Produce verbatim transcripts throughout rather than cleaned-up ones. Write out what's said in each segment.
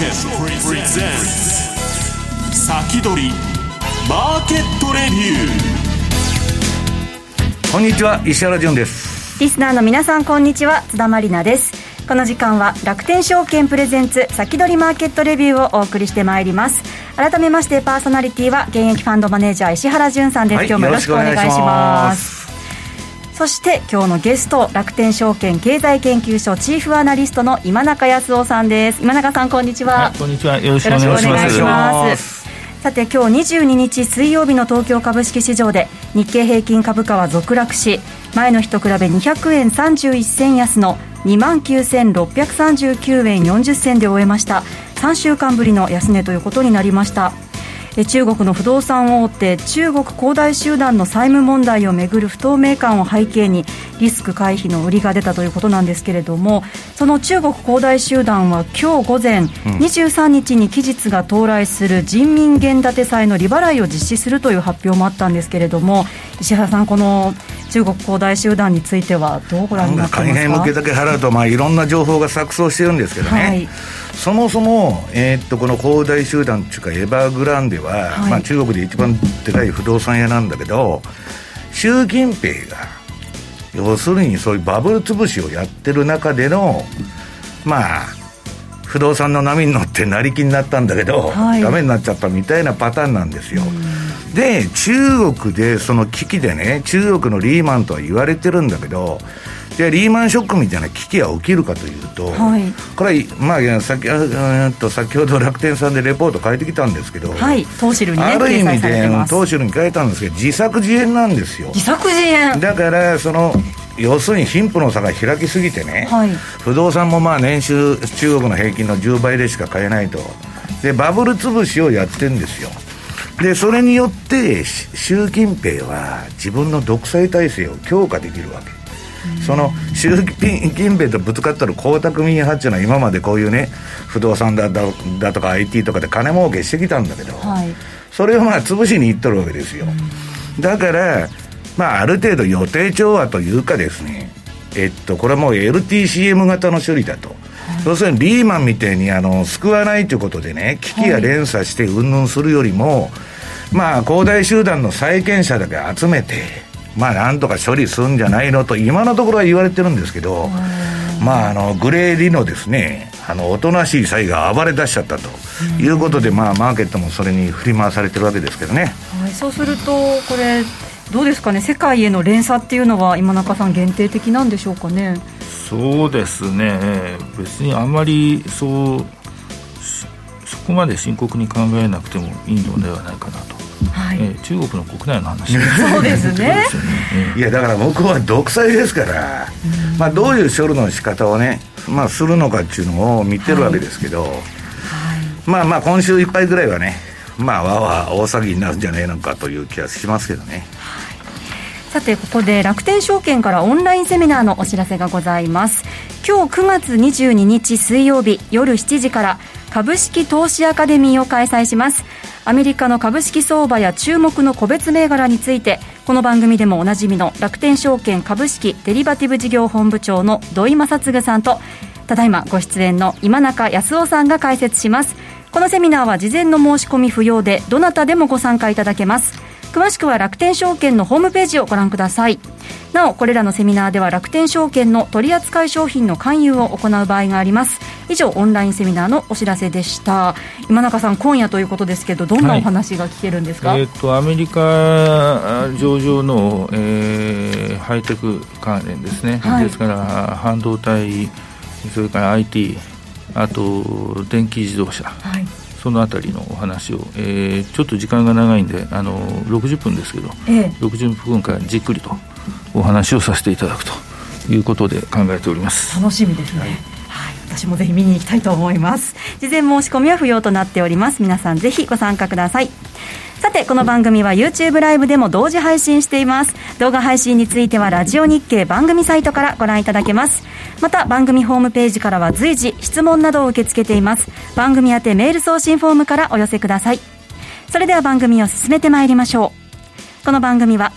Presents 先取りマーケットレビュー。こんにちは、石原潤です。リスナーの皆さんこんにちは、津田まりなです。この時間は楽天証券プレゼンツ先取りマーケットレビューをお送りしてまいります。改めましてパーソナリティは現役ファンドマネージャー石原潤さんです、はい、今日もよろしくお願いします。そして今日のゲスト、楽天証券経済研究所チーフアナリストの今中康夫さんです。今中さんこんにちは。こんにちは、よろしくお願いします。さて今日にじゅうににち水曜日の東京株式市場で日経平均株価は続落し、前の日と比べにひゃくえんさんじゅういっせん安のにまんきゅうせんろっぴゃくさんじゅうきゅうえんよんじゅっせんで終えました。さんしゅうかんぶりの安値ということになりました。中国の不動産大手中国恒大集団の債務問題をめぐる不透明感を背景にリスク回避の売りが出たということなんですけれども、その中国恒大集団は今日午前、うん、にじゅうさんにちに期日が到来する人民元建て債の利払いを実施するという発表もあったんですけれども、石原さん、この中国恒大集団についてはどうご覧になってますか。海外向けだけ払うと、まあ、いろんな情報が錯綜してるんですけどね、はい、そもそも、えー、っとこの恒大集団というかエバーグランデは、はい、まあ、中国で一番でかい不動産屋なんだけど、習近平が要するにそういうバブル潰しをやってる中での、まあ、不動産の波に乗って成り気になったんだけど、はい、ダメになっちゃったみたいなパターンなんですよ。で中国でその危機でね、中国のリーマンとは言われてるんだけど、じゃあリーマンショックみたいな危機が起きるかというと、はい、これは、まあ、先, うんと先ほど楽天さんでレポート書いてきたんですけど、はい、投資に、ね、ある意味で投資に書いたんですけど、自作自演なんですよ。自作自演だから、その要するに貧富の差が開きすぎてね、はい、不動産もまあ年収中国の平均のじゅうばいでしか買えないと。でバブル潰しをやってるんですよ。でそれによって習近平は自分の独裁体制を強化できるわけ。その習近平とぶつかったる江沢民派っていうのは、今までこういうね不動産 だ, だ, だとか アイティー とかで金儲けしてきたんだけど、はい、それをまあ潰しにいっとるわけですよ。だから、まあ、ある程度予定調和というかですね、えっと、これはもう エルティーシーエム 型の処理だと、はい、要するにリーマンみたいにあの救わないということでね、危機が連鎖してうんぬんするよりも、はい、まあ、恒大集団の債権者だけ集めて、まあ、なんとか処理するんじゃないのと今のところは言われてるんですけど、まあ、あのグレーリのですね、あのおとなしい債が暴れ出しちゃったということで、まあ、マーケットもそれに振り回されてるわけですけどね、はい、そうするとこれどうですかね、世界への連鎖っていうのは今中さん限定的なんでしょうかね。そうですね、別にあんまりそうそこまで深刻に考えなくてもいいのではないかなと、はい、えー、中国の国内の話そうですねいやだから僕は独裁ですから、うん、まあ、どういう処理の仕方をね、まあ、するのかっていうのを見てるわけですけど、はいはい、まあまあ今週いっぱいぐらいはね、まあわわ大騒ぎになるんじゃねえのかという気はしますけどね、はい、さてここで楽天証券からオンラインセミナーのお知らせがございます。今日くがつにじゅうににち水曜日夜しちじから株式投資アカデミーを開催します。アメリカの株式相場や注目の個別銘柄について、この番組でもおなじみの楽天証券株式デリバティブ事業本部長の土井正嗣さんと、ただいまご出演の今中康夫さんが解説します。このセミナーは事前の申し込み不要で、どなたでもご参加いただけます。詳しくは楽天証券のホームページをご覧ください。なおこれらのセミナーでは楽天証券の取扱い商品の勧誘を行う場合があります。以上オンラインセミナーのお知らせでした。今中さん今夜ということですけど、どんなお話が聞けるんですか。はい、えー、とアメリカ上場の、えー、ハイテク関連ですね、はい、ですから半導体、それから アイティー、 あと電気自動車、はい、そのあたりのお話を、えー、ちょっと時間が長いんで、あのろくじゅっぷんですけど、ええ、ろくじゅっぷんからじっくりとお話をさせていただくということで考えております。楽しみですね、はい、はい、私もぜひ見に行きたいと思います。事前申し込みは不要となっております。皆さんぜひご参加ください。さてこの番組は YouTube ライブでも同時配信しています。動画配信についてはラジオ日経番組サイトからご覧いただけます。また番組ホームページからは随時質問などを受け付けています。番組宛てメール送信フォームからお寄せください。それでは番組を進めてまいりましょう。この番組は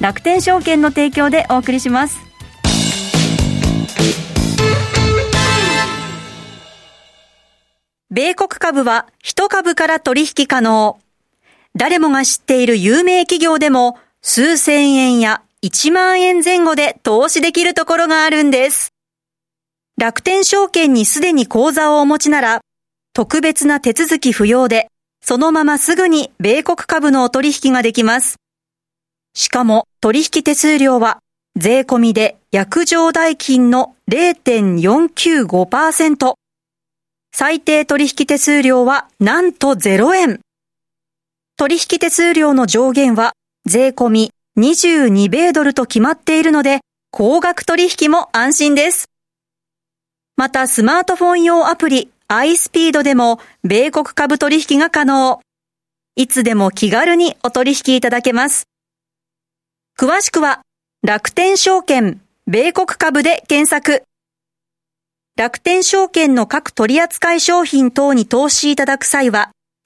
楽天証券の提供でお送りします。米国株は一株から取引可能。誰もが知っている有名企業でも数千円やいちまんえん前後で投資できるところがあるんです。楽天証券にすでに口座をお持ちなら、特別な手続き不要で、そのまますぐに米国株のお取引ができます。しかも取引手数料は税込みで約定代金の ゼロてんよんきゅうごパーセント。最低取引手数料はなんとゼロえん。取引手数料の上限は税込みにじゅうにべいドルと決まっているので、高額取引も安心です。またスマートフォン用アプリiSpeedでも米国株取引が可能。いつでも気軽にお取引いただけます。詳しくは楽天証券米国株で検索。楽天証券の各取扱商品等に投資いただく際は、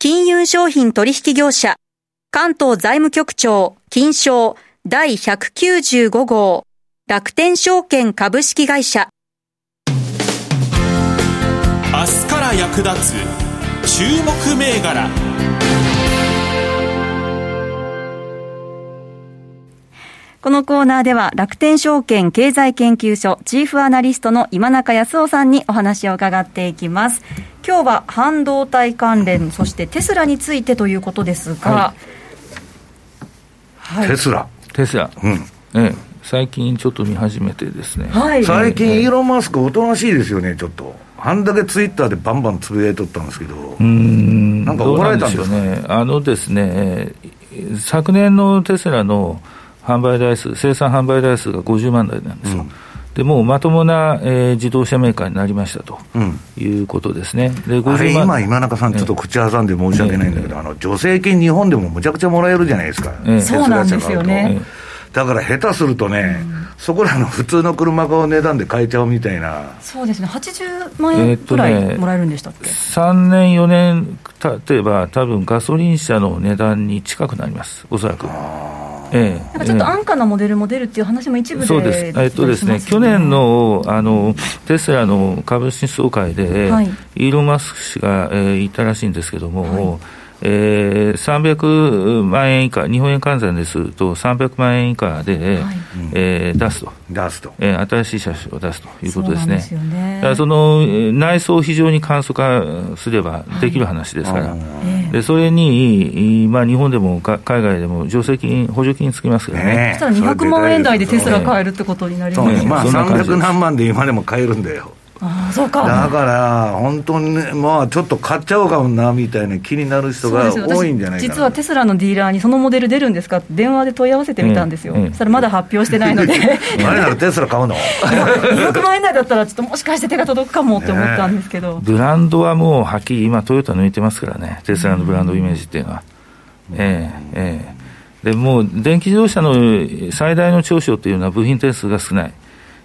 金融商品取引業者、関東財務局長、金商だいひゃくきゅうじゅうごごう、楽天証券株式会社。明日から役立つ注目銘柄。このコーナーでは楽天証券経済研究所チーフアナリストの今中康夫さんにお話を伺っていきます。今日は半導体関連、そしてテスラについてということですが、はいはい、テスラテスラ、うん、ええ、最近ちょっと見始めてですね、はい、最近イーロン・マスクおとなしいですよね。ちょっとあんだけツイッターでバンバンつぶやいとったんですけど、うーん、なんか怒られたんですかね。あのですね、昨年のテスラの販売台数、生産販売台数がごじゅうまんだいなんですよ、うん、でもうまともな、えー、自動車メーカーになりましたと、うん、いうことですね。でごじゅうまん、あれ今今中さんちょっと口挟んで申し訳ないんだけど、えー、あの助成金日本でもむちゃくちゃもらえるじゃないですか、えー、そうなんですよね、えーだから下手するとね、うん、そこらの普通の車を値段で買えちゃうみたいな。そうですね、はちじゅうまんえんくらいもらえるんでしたっけ、えっとね、さんねんよねん経てば多分ガソリン車の値段に近くなります、おそらく。あ、ええ、なんかちょっと安価なモデルも出るっていう話も一部で、そうです、えっとですね、去年 の, あのテスラの株主総会で、はい、イーロン・マスク氏が、えー、言ったらしいんですけども、はい、えー、さんびゃくまんえん以下、日本円換算でするとさんびゃくまんえん以下で、はい、えー、出すと、出すと、えー、新しい車種を出すということですね。そうなんですよね。だからその内装を非常に簡素化すればできる話ですから、はい、でそれに、まあ、日本でも海外でも助成金、補助金つきますからね、そしたらにひゃくまんえんだいでテスラ買えるってことになります、ね、そうね、まあ、さんびゃくなんまんで今でも買えるんだよ。ああ、そうか。だから本当に、ね、まあ、ちょっと買っちゃおうかもなみたいな気になる人が多いんじゃないかな。実はテスラのディーラーにそのモデル出るんですかって電話で問い合わせてみたんですよ、うんうん、そしたらまだ発表してないので前ならテスラ買うのにひゃくまんえんだいだったらちょっともしかして手が届くかもって思ったんですけど、ね、ブランドはもうはっきり今トヨタ抜いてますからね、テスラのブランドイメージっていうのは、うん、えー、えー、でもう電気自動車の最大の長所というのは部品点数が少ない、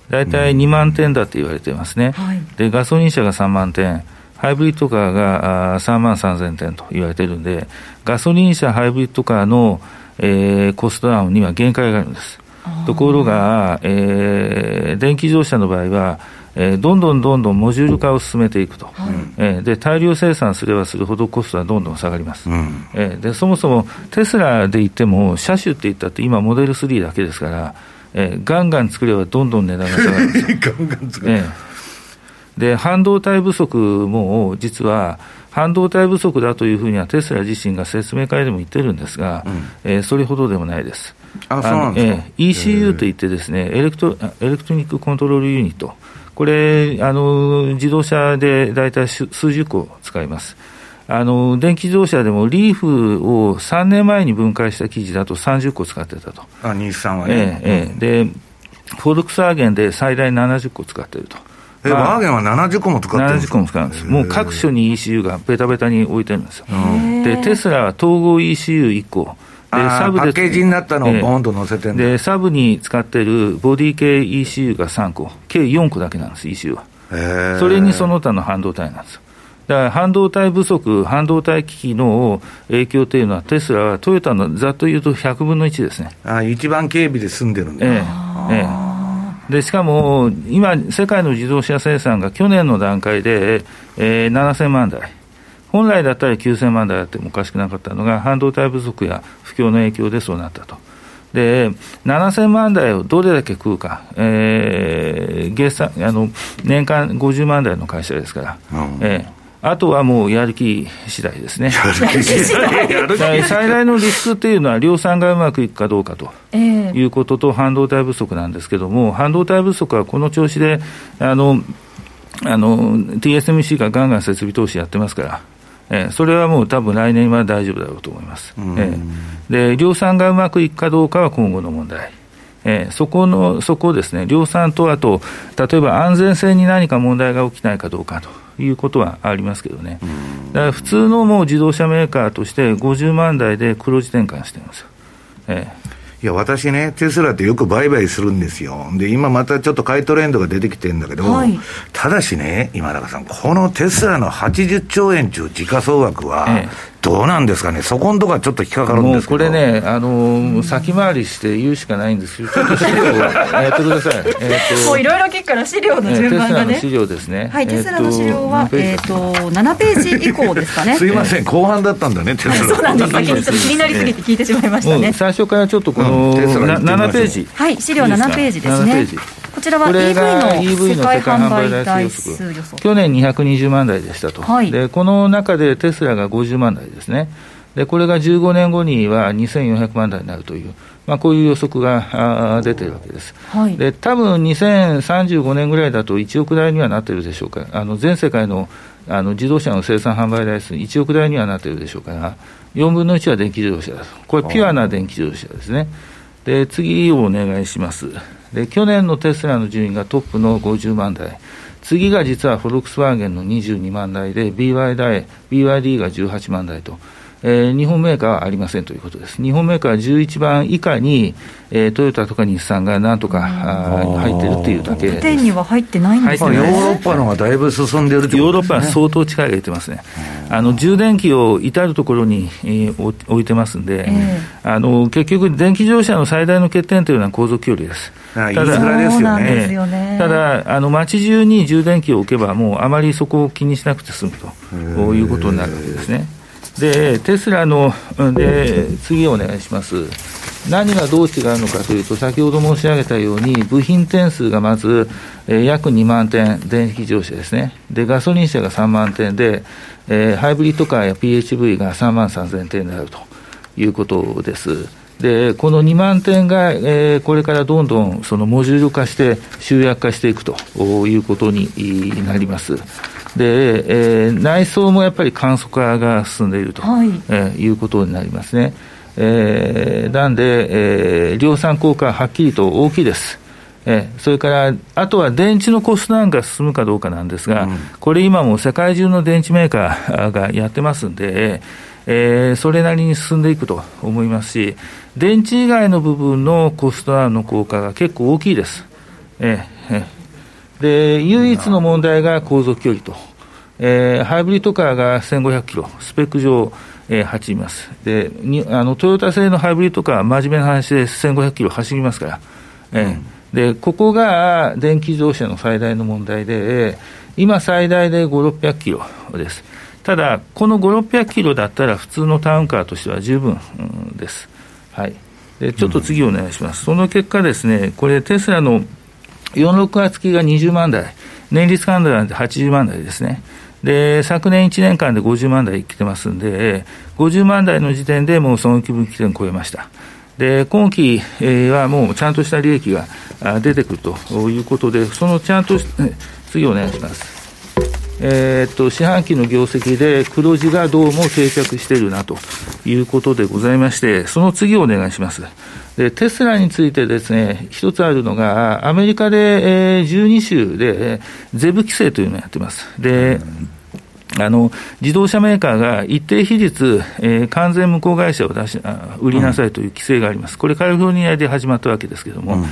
だいたいにまんてんだって言われてますね、はい、でガソリン車がさんまんてん、ハイブリッドカーがさんまんさんぜんてんと言われてるんで、ガソリン車ハイブリッドカーの、えー、コストダウンには限界があるんです。ところが、えー、電気自動車の場合は、えー、どんどんどんどんモジュール化を進めていくと、はい、えー、で大量生産すればするほどコストはどんどん下がります、うん、えー、でそもそもテスラで言っても車種って言ったって今モデルスリーだけですから、えー、ガンガン作ればどんどん値段が下がるんですよガンガン作れ、えー、で半導体不足も実は半導体不足だというふうにはテスラ自身が説明会でも言ってるんですが、うん、えー、それほどでもないです。あ、そうなんですか、えー、イーシーユー といってですね、エレクト、エレクトニックコントロールユニット、これあの自動車でだいたい数十個使います。あの電気自動車でもリーフをさんねんまえに分解した生地だとさんじゅっこ使ってたと。あ、日産はね、ええ、でフォルクスワーゲンで最大ななじゅっこ使ってると、え、まあ、ワーゲンはななじゅっこも使ってるんですか？ななじゅっこも使うんです。もう各所に イーシーユー がベタベタに置いてるんですよ。でテスラは統合 イーシーユーいっこでサブでパッケージになったのをボンと載せてるんで、サブに使ってるボディ系 イーシーユー がさんこ、計よんこだけなんです イーシーユー は。それにその他の半導体なんです。だから半導体不足、半導体危機の影響というのは、テスラはトヨタのざっと言うとひゃくぶんのいちですね。あ、一番軽微で済んでるんだ、えーえー、でしかも今世界の自動車生産が去年の段階で、えー、ななせんまんだい、本来だったらきゅうせんまんだいあってもおかしくなかったのが、半導体不足や不況の影響でそうなったと。でななせんまんだいをどれだけ食うか、えー、月産あの年間ごじゅうまんだいの会社ですから、うんえー、あとはもうやる気次第ですね。最大のリスクっていうのは量産がうまくいくかどうかということと半導体不足なんですけども、半導体不足はこの調子であのあの ティーエスエムシー がガンガン設備投資やってますから、えー、それはもう多分来年は大丈夫だろうと思います、えー、で量産がうまくいくかどうかは今後の問題、えー、そこのそこですね。量産とあと例えば安全性に何か問題が起きないかどうかということはありますけどね。だから普通のもう自動車メーカーとしてごじゅうまんだいで黒字転換してるんですよ、えーいや私ね、テスラってよく売買するんですよ。で今またちょっと買いトレンドが出てきてるんだけど、はい、ただしね、今中さん、このテスラのはちじゅっちょうえん中時価総額は、ええ、どうなんですかね。そこのとこはちょっと引っかかるんですけど、もうこれね、あのー、先回りして言うしかないんですけど、ちょっと資料をやってください。えー、ともういろいろ聞くから資料の順番がね、えー、テスラの資料ですね。はい、テスラの資料は、えー、とななページ以降ですかね。すいません、後半だったんだね、テスラ。そうなんです。先にちょっと気になりすぎて聞いてしまいましたね。もう最初からちょっとこの、うん、ななページ、はい、資料ななページですね。ななページ、こちらは イーブイ の世界販売台数予測、去年にひゃくにじゅうまんだいでしたと、はい、でこの中でテスラがごじゅうまんだいですね。でこれがじゅうごねんごにはにせんよんひゃくまんだいになるという、まあ、こういう予測が出てるわけです、はい、で多分にせんさんじゅうごねんぐらいだといちおくだいにはなってるでしょうか。あの全世界 の, あの自動車の生産販売台数いちおくだいにはなってるでしょうから、よんぶんのいちは電気自動車だと。これピュアな電気自動車ですね。で次をお願いします。で去年のテスラの順位がトップのごじゅうまんだい、次が実はフォルクスワーゲンのにじゅうにまんだいで ビーワイディー, ビーワイディー がじゅうはちまんだいと、えー、日本メーカーはありませんということです。日本メーカーはじゅういちばん以下に、えー、トヨタとか日産がなんとか入ってるっていうだけです。トップじゅうには入ってないんですね。ヨーロッパの方がだいぶ進んでるってことですね。ヨーロッパは相当力入れてますね。あの充電器を至るところに、えー、置いてますんで、えー、あの結局電気自動車の最大の欠点というのは航続距離です。ただそうなんですよね。ただあの街中に充電器を置けばもうあまりそこを気にしなくて済むと、えー、いうことになるわけですね。でテスラので次お願いします。何がどう違うのかというと、先ほど申し上げたように部品点数がまず、えー、約にまんてん、電気自動車ですね。でガソリン車がさんまんてんで、えー、ハイブリッドカーや ピーエイチブイ がさんまんさんぜんてんになるということです。でこのにまんてんが、えー、これからどんどんそのモジュール化して集約化していくということになります。で、えー、内装もやっぱり簡素化が進んでいると、はい、えー、いうことになりますね。えー、なんで、えー、量産効果ははっきりと大きいです。えー、それからあとは電池のコストダウンが進むかどうかなんですが、うん、これ今も世界中の電池メーカーがやってますんで、えー、それなりに進んでいくと思いますし、電池以外の部分のコストダウンの効果が結構大きいです。えーえーで唯一の問題が航続距離と、えー、ハイブリッドカーがせんごひゃくキロスペック上、えー、走ります。でにあのトヨタ製のハイブリッドカーは真面目な話でせんごひゃくキロ走りますから、えーうん、でここが電気自動車の最大の問題で、今最大でごひゃくろっぴゃくキロです。ただこのごひゃくろっぴゃくキロだったら普通のタウンカーとしては十分、うん、です。はい、でちょっと次お願いします、うん、その結果ですね、これテスラのよんろくはち付きがにじゅうまんだい、年率換算ではちじゅうまんだいですね。で昨年いちねんかんでごじゅうまんだい来てますんで、ごじゅうまんだいの時点でもうその基分基準を超えました。で今期はもうちゃんとした利益が出てくるということで、そのちゃんと次お願いします。えー、っと四半期の業績で黒字がどうも定着しているなということでございまして、その次お願いします。でテスラについてですね、一つあるのがアメリカで、えー、じゅうに州で税部規制というのをやってます。で、うんあの自動車メーカーが一定比率、えー、完全無効会社を出し売りなさいという規制があります。これカリフォルニアで始まったわけですけれども、うん、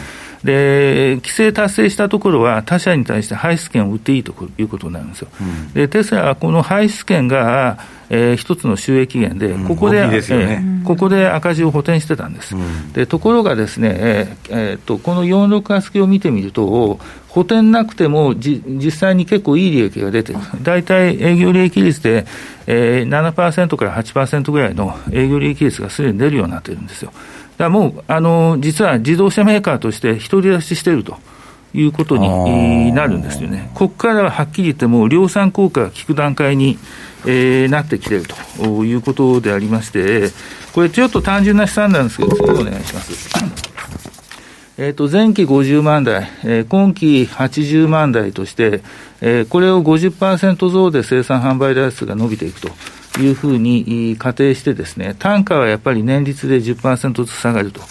で規制達成したところは他社に対して排出権を売っていいということになるんですよ、うん、でテスラはこの排出権が、えー、一つの収益源で、うん、ここで、大きいですよね。えー、ここで赤字を補填してたんです、うん、でところがですね、えーえー、っとこのよんじゅうろく月を見てみると補填なくてもじ実際に結構いい利益が出てる。だいたい営業利益率で、えー、ななパーセント から はちパーセント ぐらいの営業利益率がすでに出るようになってるんですよ。だからもうあの実は自動車メーカーとして独り出ししているということになるんですよね。ここからははっきり言ってもう量産効果が効く段階に、えー、なってきているということでありまして、これちょっと単純な試算なんですけど、次お願いします。えー、と前期ごじゅうまん台、えー、今期はちじゅうまん台として、えー、これを ごじゅっパーセント 増で生産販売台数が伸びていくというふうに仮定してですね、単価はやっぱり年率で じゅっパーセント ずつ下がると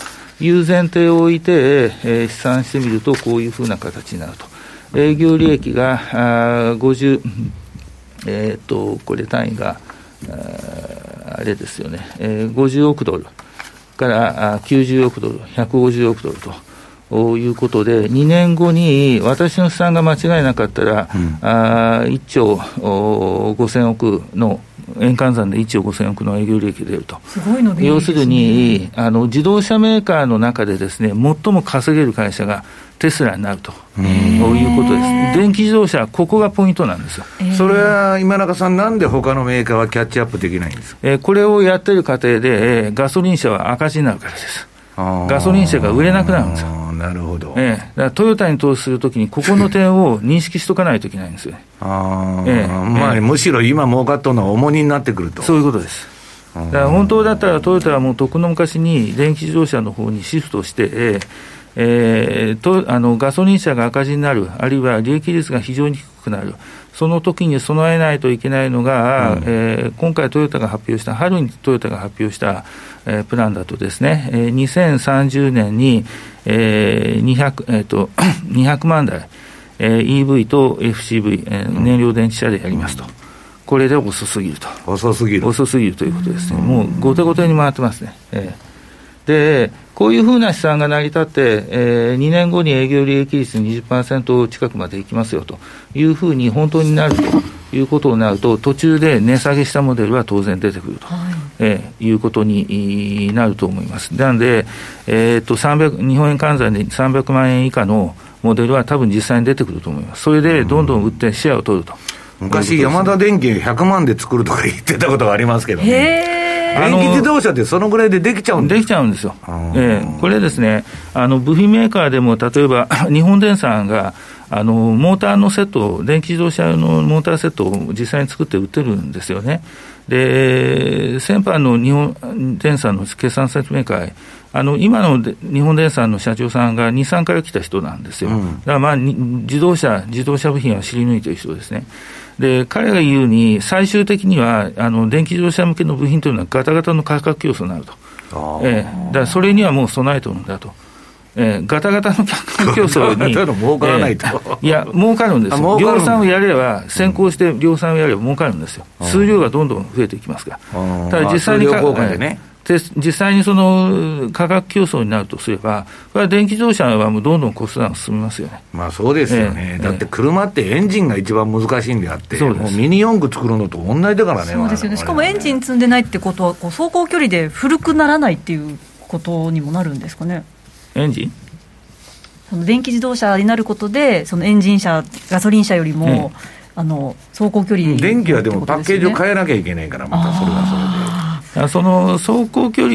いう前提を置いて、えー、試算してみるとこういうふうな形になると。営業利益があごじゅう、えー、とこれ単位が あ, あれですよね、えー、ごじゅうおくドルからきゅうじゅうおくドル、ひゃくごじゅうおくドルとということで、にねんごに私の試算が間違いなかったら、うん、あいっちょうごせんおくの円換算でいっちょうごせんおくの営業利益が出ると。すごい伸びですね。要するにあの自動車メーカーの中でですね、最も稼げる会社がテスラになるということです。電気自動車、ここがポイントなんですよ。それは今中さん、なんで他のメーカーはキャッチアップできないんですか？えー、これをやってる過程で、えー、ガソリン車は赤字になるからです。ガソリン車が売れなくなるんですよ。なるほど。ええ、だからトヨタに投資するときにここの点を認識しとかないといけないんですよ。あ、ええ、まあ、むしろ今儲かったのは重荷になってくると。そういうことです。だから本当だったらトヨタはもうとっくの昔に電気自動車の方にシフトして、えええー、とあのガソリン車が赤字になる、あるいは利益率が非常に低くなる、その時に備えないといけないのが、うん、えー、今回トヨタが発表した、春にトヨタが発表した、えー、プランだとですね、えー、にせんさんじゅうねんに、えー にひゃく, えー、とにひゃくまん台、えー、イーブイ と エフシーブイ、えー、燃料電池車でやりますと。これで遅すぎると。遅すぎる。遅すぎるということですね。もうごてごてに回ってますね。えー、でこういうふうな試算が成り立って、えー、にねんごに営業利益率 にじゅっパーセント 近くまでいきますよというふうに本当になるということになると、途中で値下げしたモデルは当然出てくると、はい、えー、いうことになると思います。なので、えー、っとさんびゃく日本円換算でさんびゃくまん円以下のモデルは多分実際に出てくると思います。それでどんどん売ってシェアを取ると。昔ヤマダ電機ひゃくまんで作るとか言ってたことがありますけどね。電気自動車ってそのぐらいでできちゃうんですか？できちゃうんですよ。えー、これですね、あの部品メーカーでも、例えば日本電産があのモーターのセットを、電気自動車のモーターセットを実際に作って売ってるんですよね。で先般の日本電産の決算説明会、あの今の日本電産の社長さんが日産から来た人なんですよ。うん、だからまあ自動車自動車部品は知り抜いてる人ですね。で彼が言うに、最終的にはあの電気自動車向けの部品というのはガタガタの価格競争になると。あ、えー、だからそれにはもう備えてるんだと。えー、ガタガタの価格競争にガタガタの儲からないと、えー、いや儲かるんですよ。量産をやれば、先行して量産をやれば儲かるんですよ。数量がどんどん増えていきますから。ただ実際にか、ね、えー、実際にその価格競争になるとすれば、これは電気自動車はもうどんどんコストダウン進みますよね。まあそうですよね。えー、だって車ってエンジンが一番難しいんであって、えー、もうミニ四駆作るのと同じだからね。そうですよね。しかもエンジン積んでないってことは、こう走行距離で古くならないっていうことにもなるんですかね。エンジン、その電気自動車になることで、そのエンジン車、ガソリン車よりも、ええ、あの走行距離、ね、電気はでもパッケージを変えなきゃいけないから、またそれはそれで、その走行距離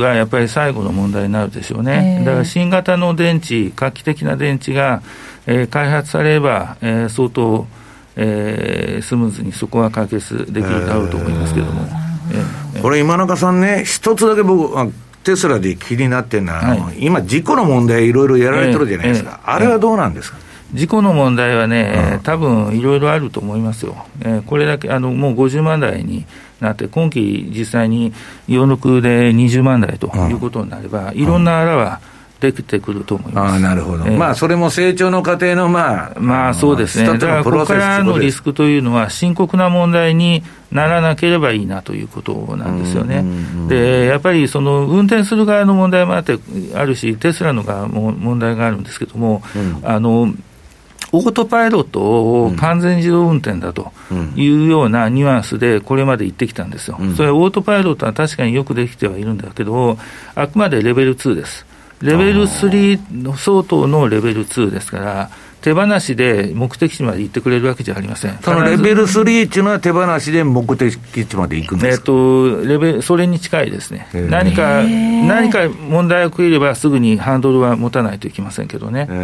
はやっぱり最後の問題になるでしょうね。えー、だから新型の電池、画期的な電池が、えー、開発されれば、えー、相当、えー、スムーズにそこは解決できるだろうと思いますけども。えーえー、これ今中さんね、一つだけ僕テスラで気になってるのは、はい、今事故の問題いろいろやられてるじゃないですか。えーえー、あれはどうなんですか？えー事故の問題はね、うん、多分いろいろあると思いますよ、えー、これだけあのもうごじゅうまん台になって今期実際によんじゅうろくでにじゅうまん台ということになれば、うん、いろんなあらはできてくると思います。あ、なるほど、えーまあ、それも成長の過程の、まあまあ、そうですね、だからここからのリスクというのは深刻な問題にならなければいいなということなんですよね。でやっぱりその運転する側の問題もあってあるし、テスラの側も問題があるんですけども、うん、あのオートパイロットを完全自動運転だというようなニュアンスでこれまで言ってきたんですよ、うん、それオートパイロットは確かによくできてはいるんだけど、あくまでレベルツーです。レベルスリー相当のレベルツーですから手放しで目的地まで行ってくれるわけじゃありません。そのレベルスリーっていうのは手放しで目的地まで行くんですか。えー、とレベルそれに近いですね。何か何か問題が起きればすぐにハンドルは持たないといけませんけどね、え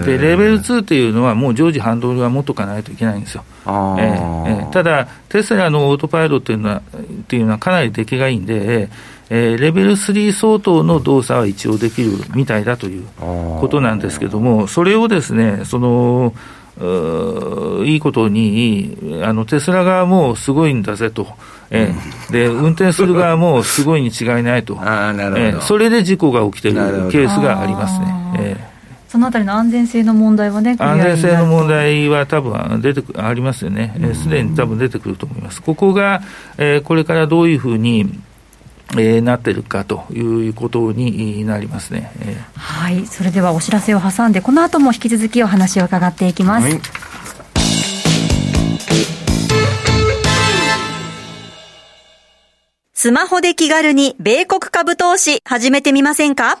ー、でレベルツーっていうのはもう常時ハンドルは持っとかないといけないんですよ。あ、えー、ただテスラのオートパイロットというのは、っていうのはかなり出来がいいんで、えー、レベルスリー相当の動作は一応できるみたいだということなんですけども、それをですね、そのいいことにあのテスラ側もすごいんだぜと、えー、で運転する側もすごいに違いないとあ、なるほど、えー、それで事故が起きているケースがありますね。そのあたりの安全性の問題はね、安全性の問題は多分出てくありますよね。すでに多分出てくると思います。ここが、えー、これからどういうふうに、えー、なってるかということになりますね、えー、はい。それではお知らせを挟んでこの後も引き続きお話を伺っていきます、はい、スマホで気軽に米国株投資始めてみませんか。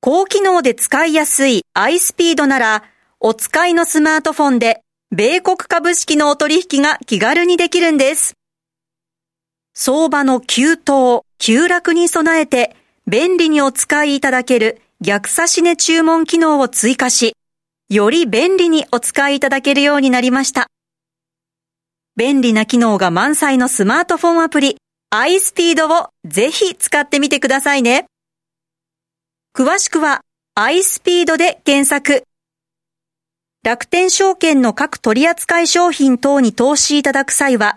高機能で使いやすい iSpeed ならお使いのスマートフォンで米国株式のお取引が気軽にできるんです。相場の急騰急落に備えて便利にお使いいただける逆差し値注文機能を追加し、より便利にお使いいただけるようになりました。便利な機能が満載のスマートフォンアプリ iSpeed をぜひ使ってみてくださいね。詳しくは iSpeed で検索。楽天証券の各取扱商品等に投資いただく際は、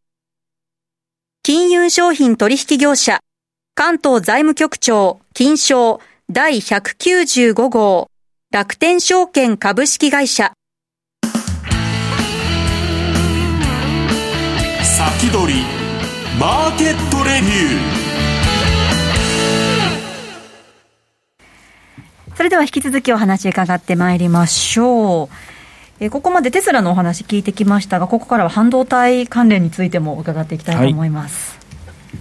金融商品取引業者関東財務局長金商第ひゃくきゅうじゅうご号楽天証券株式会社。先取りマーケットレビュー。それでは引き続きお話伺ってまいりましょう。えここまでテスラのお話聞いてきましたが、ここからは半導体関連についても伺っていきたいと思います、はい、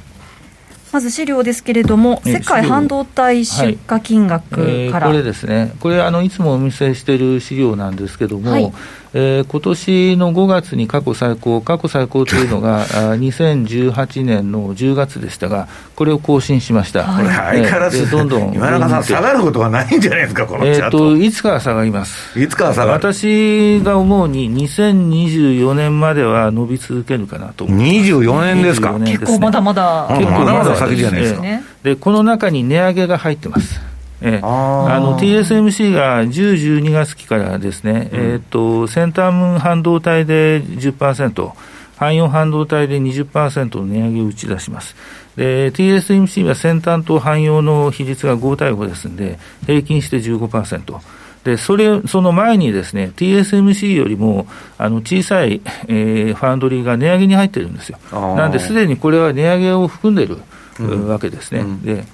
まず資料ですけれども、世界半導体出荷金額から、はい、えー、これですね、これあのいつもお見せしている資料なんですけども、はい、えー、今年のごがつに過去最高過去最高というのがにせんじゅうはちねんのじゅうがつでしたが、これを更新しました。これ相変わらず、えー、どんどん今中さん下がることはないんじゃないですか、このチャート、えー、といつかは下がります。いつかは下がる。私が思うににせんにじゅうよねんまでは伸び続けるかなと思います。にじゅうよねんですか。結構まだまだ、うん、結構まだまだ先じゃないですか、えー、でこの中に値上げが入ってます。えー、ああの ティーエスエムシー がじゅう、じゅうにがつ期からですね、うん、えー、と先端半導体で じゅっパーセント、汎用半導体で にじゅっパーセント の値上げを打ち出します。で ティーエスエムシー は先端と汎用の比率がご対ごですので、平均して じゅうごパーセント。でそれその前にですね、 ティーエスエムシー よりもあの小さい、えー、ファンドリーが値上げに入ってるんですよ。なんですでにこれは値上げを含んでる、うん、わけですね、うん、で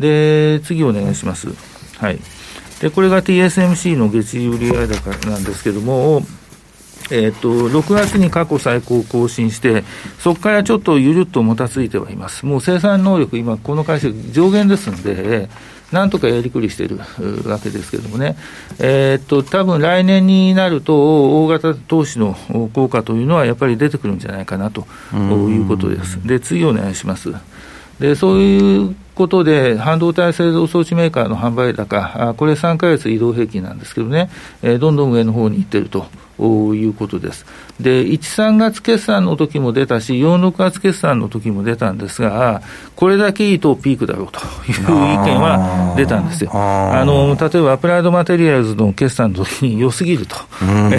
で次お願いします、はい、でこれが ティーエスエムシー の月売上高なんですけども、えー、とろくがつに過去最高を更新して、そこからちょっとゆるっともたついてはいます。もう生産能力今この会社上限ですので、なんとかやりくりしているわけですけれどもね、えー、っと多分来年になると大型投資の効果というのはやっぱり出てくるんじゃないかなということです。で、次お願いします。で、そういうことで半導体製造装置メーカーの販売高、これさんかげつ移動平均なんですけどね、どんどん上の方に行っているということです。で、いち、さんがつ決算の時も出たしよん、ろくがつ決算の時も出たんですが、これだけいいとピークだろうという意見は出たんですよ。ああの例えばアプライドマテリアルズの決算の時に良すぎると、うん、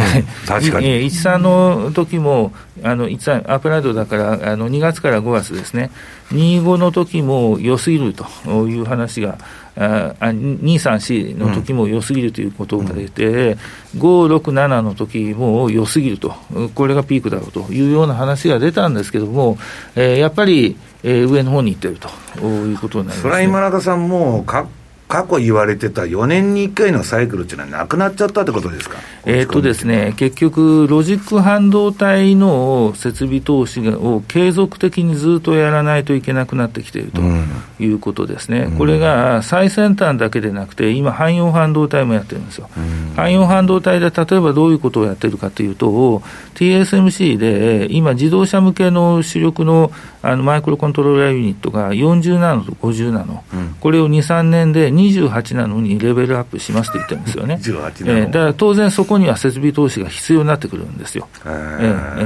確かにいち、さんの時もあのいち、さんアプライドだからあのにがつからごがつですね、に、ごの時も良すぎるという話があに、さん、よんの時も良すぎるということが出て、うん、ご、ろく、ななの時も良すぎると、これがピークだろうというような話が出たんですけども、えー、やっぱり、えー、上の方に行っているということになりますね。それは今中さんもか過去言われてたよねんにいっかいのサイクルというのはなくなっちゃったってことですか。えーっとですね、結局ロジック半導体の設備投資を継続的にずっとやらないといけなくなってきているということですね、うん、これが最先端だけでなくて今汎用半導体もやってるんですよ、うん、汎用半導体で例えばどういうことをやってるかというと ティーエスエムシー で今自動車向けの主力 の, あのマイクロコントローラーユニットがよんじゅうナノとごじゅうナノ、うん、これをに、さんねんでにじゅうはちなのにレベルアップしますと言ってるんですよね。にじゅうはちなの、えー、だから当然そこには設備投資が必要になってくるんですよ。えーえ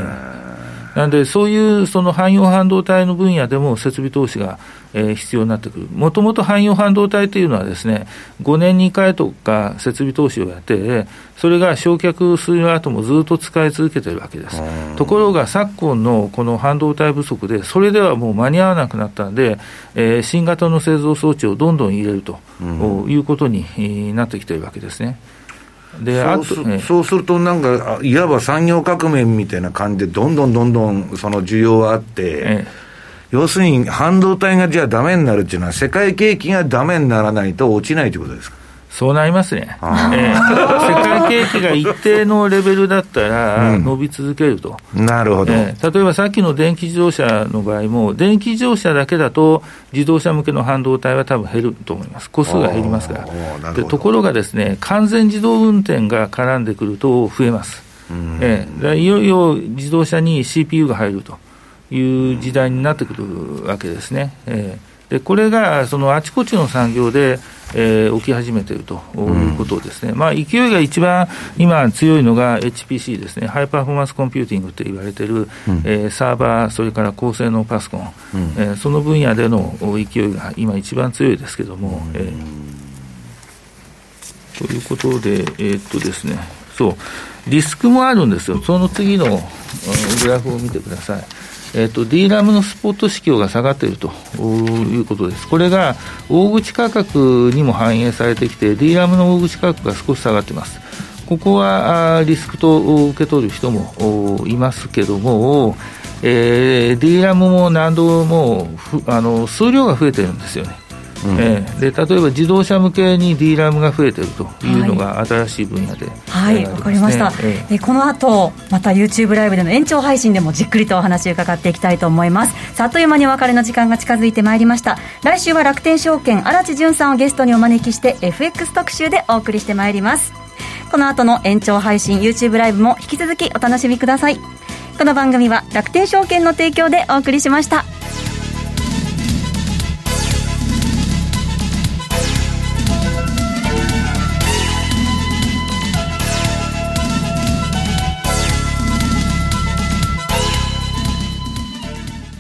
ー、なのでそういうその汎用半導体の分野でも設備投資が、えー、必要になってくる。もともと汎用半導体というのはですね、ごねんにいっかいとか設備投資をやってそれが焼却する後もずっと使い続けているわけです。ところが昨今のこの半導体不足でそれではもう間に合わなくなったので、えー、新型の製造装置をどんどん入れるということになってきているわけですね。で、そうす、あと、えー、そうするとなんかいわば産業革命みたいな感じでどんどんどんどんその需要があって、えー要するに半導体がじゃあダメになるっていうのは世界景気がダメにならないと落ちないということですか。そうなりますね、えー、世界景気が一定のレベルだったら伸び続けると、うん、なるほど、えー、例えばさっきの電気自動車の場合も電気自動車だけだと自動車向けの半導体は多分減ると思います。個数が減りますからで、ところがですね完全自動運転が絡んでくると増えます、うんえー、いよいよ自動車に シーピーユー が入るという時代になってくるわけですね、えー、でこれがそのあちこちの産業で、えー、起き始めているということですね、うんまあ、勢いが一番今強いのが エイチピーシー ですね。ハイパフォーマンスコンピューティングって言われている、うんえー、サーバーそれから高性能パソコン、うんえー、その分野での勢いが今一番強いですけども、うんえー、ということで、えーっとですね、そうリスクもあるんですよ。その次のグラフを見てください。えーと、ディーラム のスポット指標が下がっているということです。これが大口価格にも反映されてきて ディーラム の大口価格が少し下がっています。ここはリスクと受け取る人もいますけども、えー、ディーラム も何度もあの数量が増えてるんですよね、うんえー、で例えば自動車向けに ディーラム が増えているというのが新しい分野で、はいはい、わかりました、えー、この後また YouTube ライブでの延長配信でもじっくりとお話を伺っていきたいと思います。さあ、あっという間にお別れの時間が近づいてまいりました。来週は楽天証券荒地潤さんをゲストにお招きして エフエックス 特集でお送りしてまいります。この後の延長配信 YouTube ライブも引き続きお楽しみください。この番組は楽天証券の提供でお送りしました。